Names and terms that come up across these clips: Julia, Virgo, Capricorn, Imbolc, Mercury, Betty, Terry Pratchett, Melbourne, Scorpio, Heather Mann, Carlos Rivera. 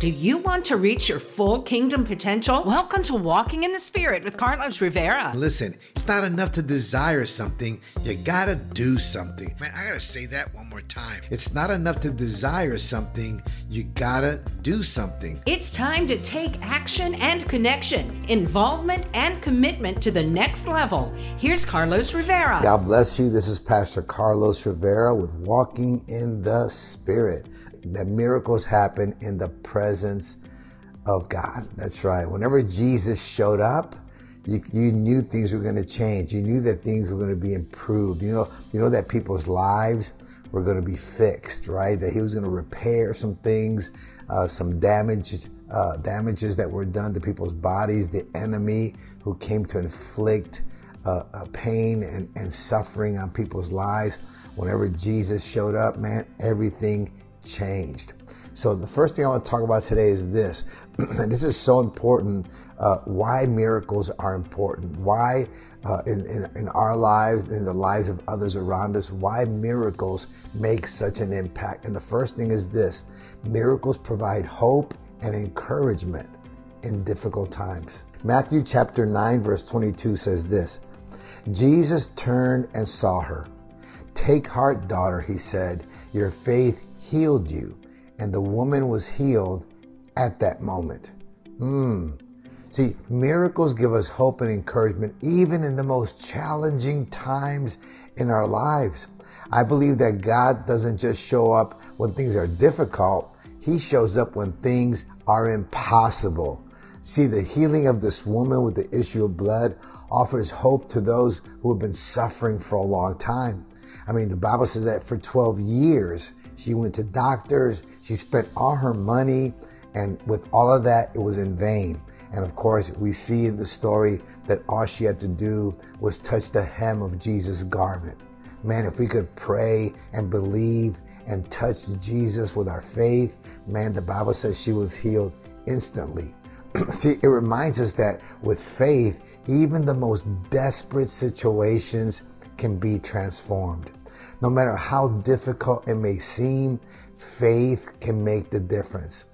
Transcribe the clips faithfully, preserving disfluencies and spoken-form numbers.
Do you want to reach your full kingdom potential? Welcome to Walking in the Spirit with Carlos Rivera. Listen, it's not enough to desire something. You gotta do something. Man, I gotta say that one more time. It's not enough to desire something. You gotta do something. It's time to take action and connection, involvement and commitment to the next level. Here's Carlos Rivera. God bless you. This is Pastor Carlos Rivera with Walking in the Spirit. That miracles happen in the presence of God. That's right. Whenever Jesus showed up, you, you knew things were going to change. You knew that things were going to be improved. You know, you know that people's lives were going to be fixed, right? That he was going to repair some things, uh, some damage, uh, damages that were done to people's bodies. The enemy who came to inflict uh, uh, pain and, and suffering on people's lives. Whenever Jesus showed up, man, everything changed. So the first thing I want to talk about today is this. This is so important. Uh, why miracles are important. Why uh, in, in, in our lives, in the lives of others around us, why miracles make such an impact. And the first thing is this. Miracles provide hope and encouragement in difficult times. Matthew chapter nine, verse twenty-two says this. Jesus turned and saw her. Take heart, daughter, he said. Your faith healed you. And the woman was healed at that moment. Mm. See, miracles give us hope and encouragement, even in the most challenging times in our lives. I believe that God doesn't just show up when things are difficult. He shows up when things are impossible. See, the healing of this woman with the issue of blood offers hope to those who have been suffering for a long time. I mean, the Bible says that for twelve years, she went to doctors, she spent all her money, and with all of that, it was in vain. And of course, we see in the story that all she had to do was touch the hem of Jesus' garment. Man, if we could pray and believe and touch Jesus with our faith, man, the Bible says she was healed instantly. See, it reminds us that with faith, even the most desperate situations can be transformed. No matter how difficult it may seem, faith can make the difference.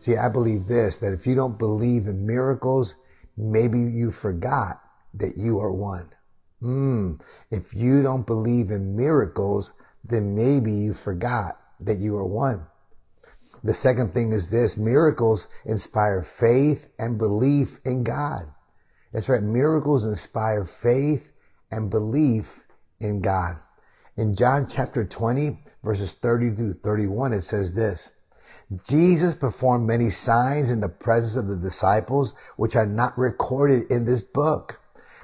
See, I believe this, that if you don't believe in miracles, maybe you forgot that you are one. Mm. If you don't believe in miracles, then maybe you forgot that you are one. The second thing is this, miracles inspire faith and belief in God. That's right, miracles inspire faith and belief in God. In John chapter twenty, verses thirty through thirty-one, it says this, Jesus performed many signs in the presence of the disciples, which are not recorded in this book.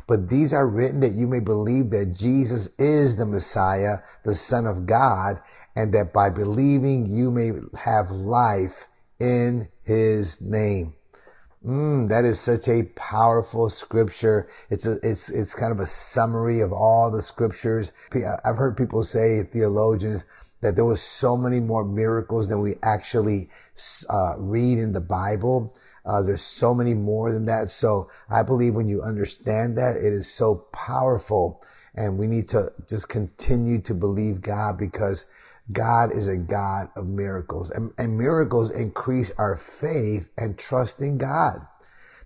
But these are written that you may believe that Jesus is the Messiah, the Son of God, and that by believing you may have life in his name. Mm, that is such a powerful scripture. It's a, it's, it's kind of a summary of all the scriptures. I've heard people say, theologians, that there was so many more miracles than we actually, uh, read in the Bible. Uh, there's so many more than that. So I believe when you understand that, it is so powerful, and we need to just continue to believe God, because God is a God of miracles, and, and miracles increase our faith and trust in God.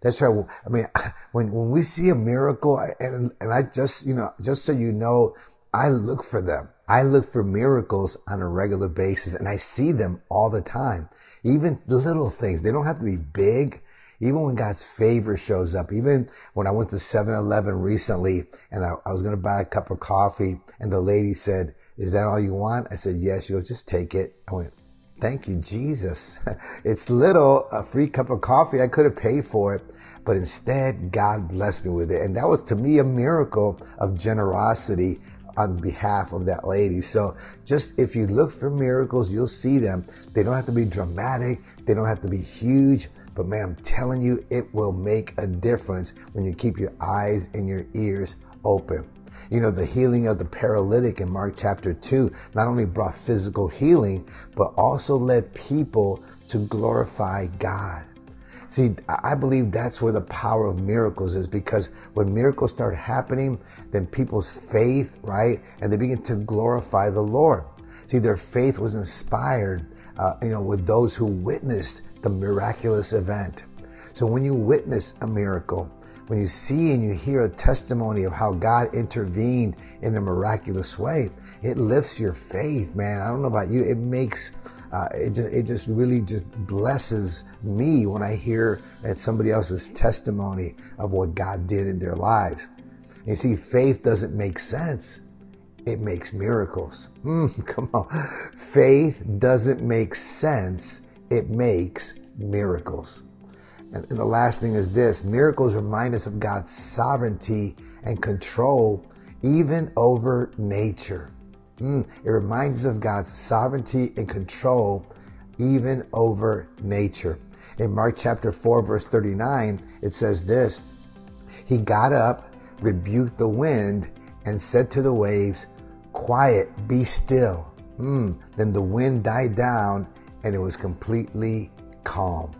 That's right. I mean, when, when we see a miracle, and, and I just, you know, just so you know, I look for them. I look for miracles on a regular basis, and I see them all the time. Even little things. They don't have to be big. Even when God's favor shows up, even when I went to seven eleven recently and I, I was going to buy a cup of coffee, and the lady said, "Is that all you want?" I said, "Yes." She goes, "Just take it." I went, "Thank you, Jesus." It's little, a free cup of coffee. I could have paid for it, but instead God blessed me with it. And that was, to me, a miracle of generosity on behalf of that lady. So just, if you look for miracles, you'll see them. They don't have to be dramatic. They don't have to be huge. But man, I'm telling you, it will make a difference when you keep your eyes and your ears open. You know, the healing of the paralytic in Mark chapter two not only brought physical healing, but also led people to glorify God. See, I believe that's where the power of miracles is, because when miracles start happening, then people's faith, right, and they begin to glorify the Lord. See, their faith was inspired, uh, you know, with those who witnessed the miraculous event. So when you witness a miracle, when you see and you hear a testimony of how God intervened in a miraculous way, it lifts your faith, man. I don't know about you. It makes, uh, it, just, it just really just blesses me when I hear at somebody else's testimony of what God did in their lives. And you see, faith doesn't make sense. It makes miracles. Mm, come on. Faith doesn't make sense. It makes miracles. And the last thing is this: miracles remind us of God's sovereignty and control, even over nature. Mm, it reminds us of God's sovereignty and control, even over nature. In Mark chapter four, verse thirty-nine, it says this: He got up, rebuked the wind, and said to the waves, "Quiet, be still." Mm, then the wind died down, and it was completely calm.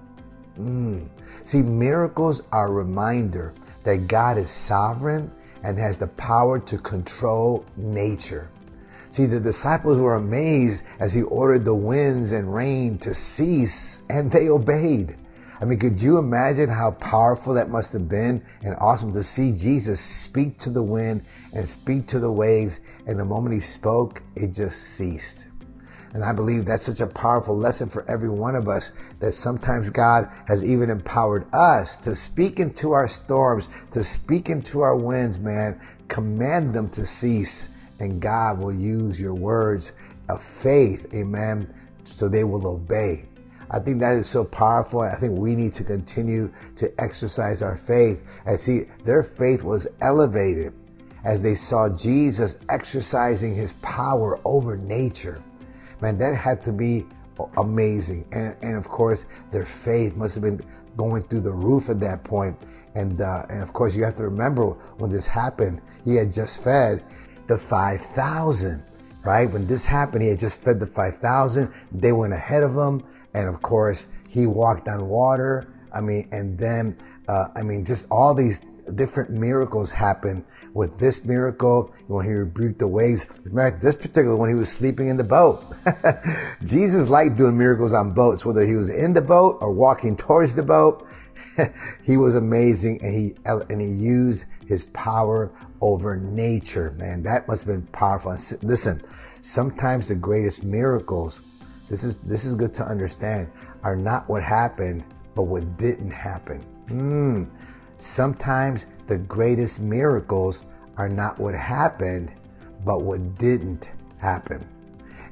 Mm. See, miracles are a reminder that God is sovereign and has the power to control nature. See, the disciples were amazed as he ordered the winds and rain to cease, and they obeyed. I mean, could you imagine how powerful that must have been and awesome to see Jesus speak to the wind and speak to the waves, and the moment he spoke, it just ceased. And I believe that's such a powerful lesson for every one of us, that sometimes God has even empowered us to speak into our storms, to speak into our winds, man. Command them to cease, and God will use your words of faith, amen, so they will obey. I think that is so powerful. I think we need to continue to exercise our faith. And see, their faith was elevated as they saw Jesus exercising his power over nature. Man, that had to be amazing. And, and of course, their faith must have been going through the roof at that point. And, uh, and of course, you have to remember when this happened, he had just fed the five thousand, right? When this happened, he had just fed the five thousand. They went ahead of him. And of course, he walked on water. I mean, and then, uh, I mean, just all these different miracles happen. With this miracle, when he rebuked the waves, this particular one, he was sleeping in the boat. Jesus liked doing miracles on boats, whether he was in the boat or walking towards the boat. He was amazing, and he and he used his power over nature. Man, that must have been powerful. And listen, sometimes the greatest miracles, this is this is good to understand, are not what happened, but what didn't happen. Mm. Sometimes the greatest miracles are not what happened, but what didn't happen.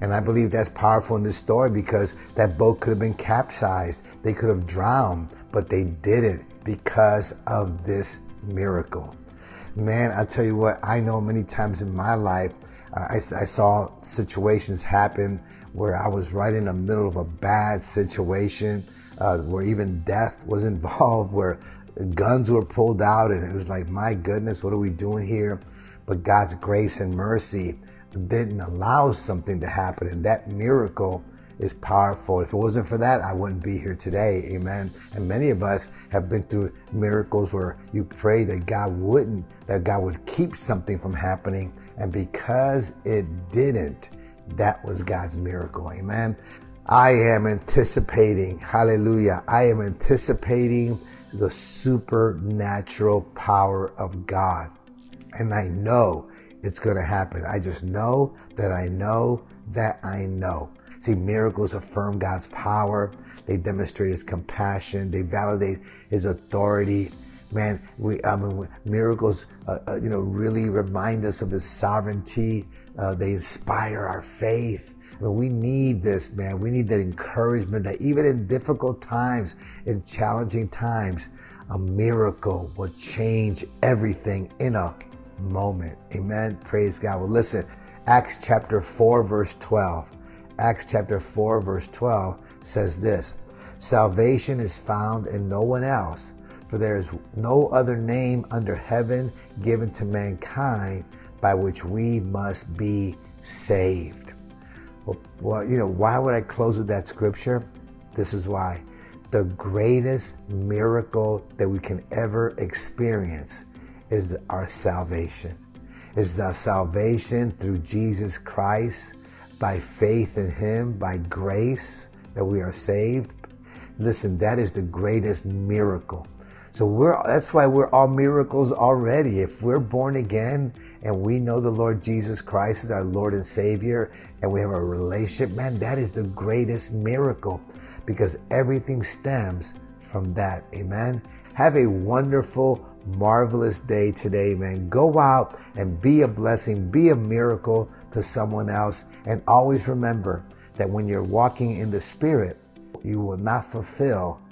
And I believe that's powerful in this story, because that boat could have been capsized. They could have drowned, but they didn't because of this miracle. Man, I tell you what, I know many times in my life, uh, I, I saw situations happen where I was right in the middle of a bad situation, uh, where even death was involved, where guns were pulled out, and it was like, my goodness, what are we doing here? But God's grace and mercy didn't allow something to happen, and that miracle is powerful. If it wasn't for that, I wouldn't be here today, amen. And many of us have been through miracles where you pray that God wouldn't, that God would keep something from happening, and because it didn't, that was God's miracle, amen. I am anticipating, hallelujah, I am anticipating the supernatural power of God. And I know it's going to happen. I just know that I know that I know. See, miracles affirm God's power. They demonstrate his compassion. They validate his authority. Man, we, I mean, miracles, uh, uh, you know, really remind us of his sovereignty. Uh, they inspire our faith. But we need this, man. We need that encouragement that even in difficult times, in challenging times, a miracle will change everything in a moment. Amen. Praise God. Well, listen, Acts chapter four, verse twelve. Acts chapter four, verse twelve says this: Salvation is found in no one else, for there is no other name under heaven given to mankind by which we must be saved. Well, you know, why would I close with that scripture? This is why. The greatest miracle that we can ever experience is our salvation. It's our salvation through Jesus Christ, by faith in him, by grace that we are saved. Listen, that is the greatest miracle. So we're that's why we're all miracles already. If we're born again and we know the Lord Jesus Christ is our Lord and Savior and we have a relationship, man, that is the greatest miracle because everything stems from that. Amen. Have a wonderful, marvelous day today, man. Go out and be a blessing, be a miracle to someone else. And always remember that when you're walking in the Spirit, you will not fulfill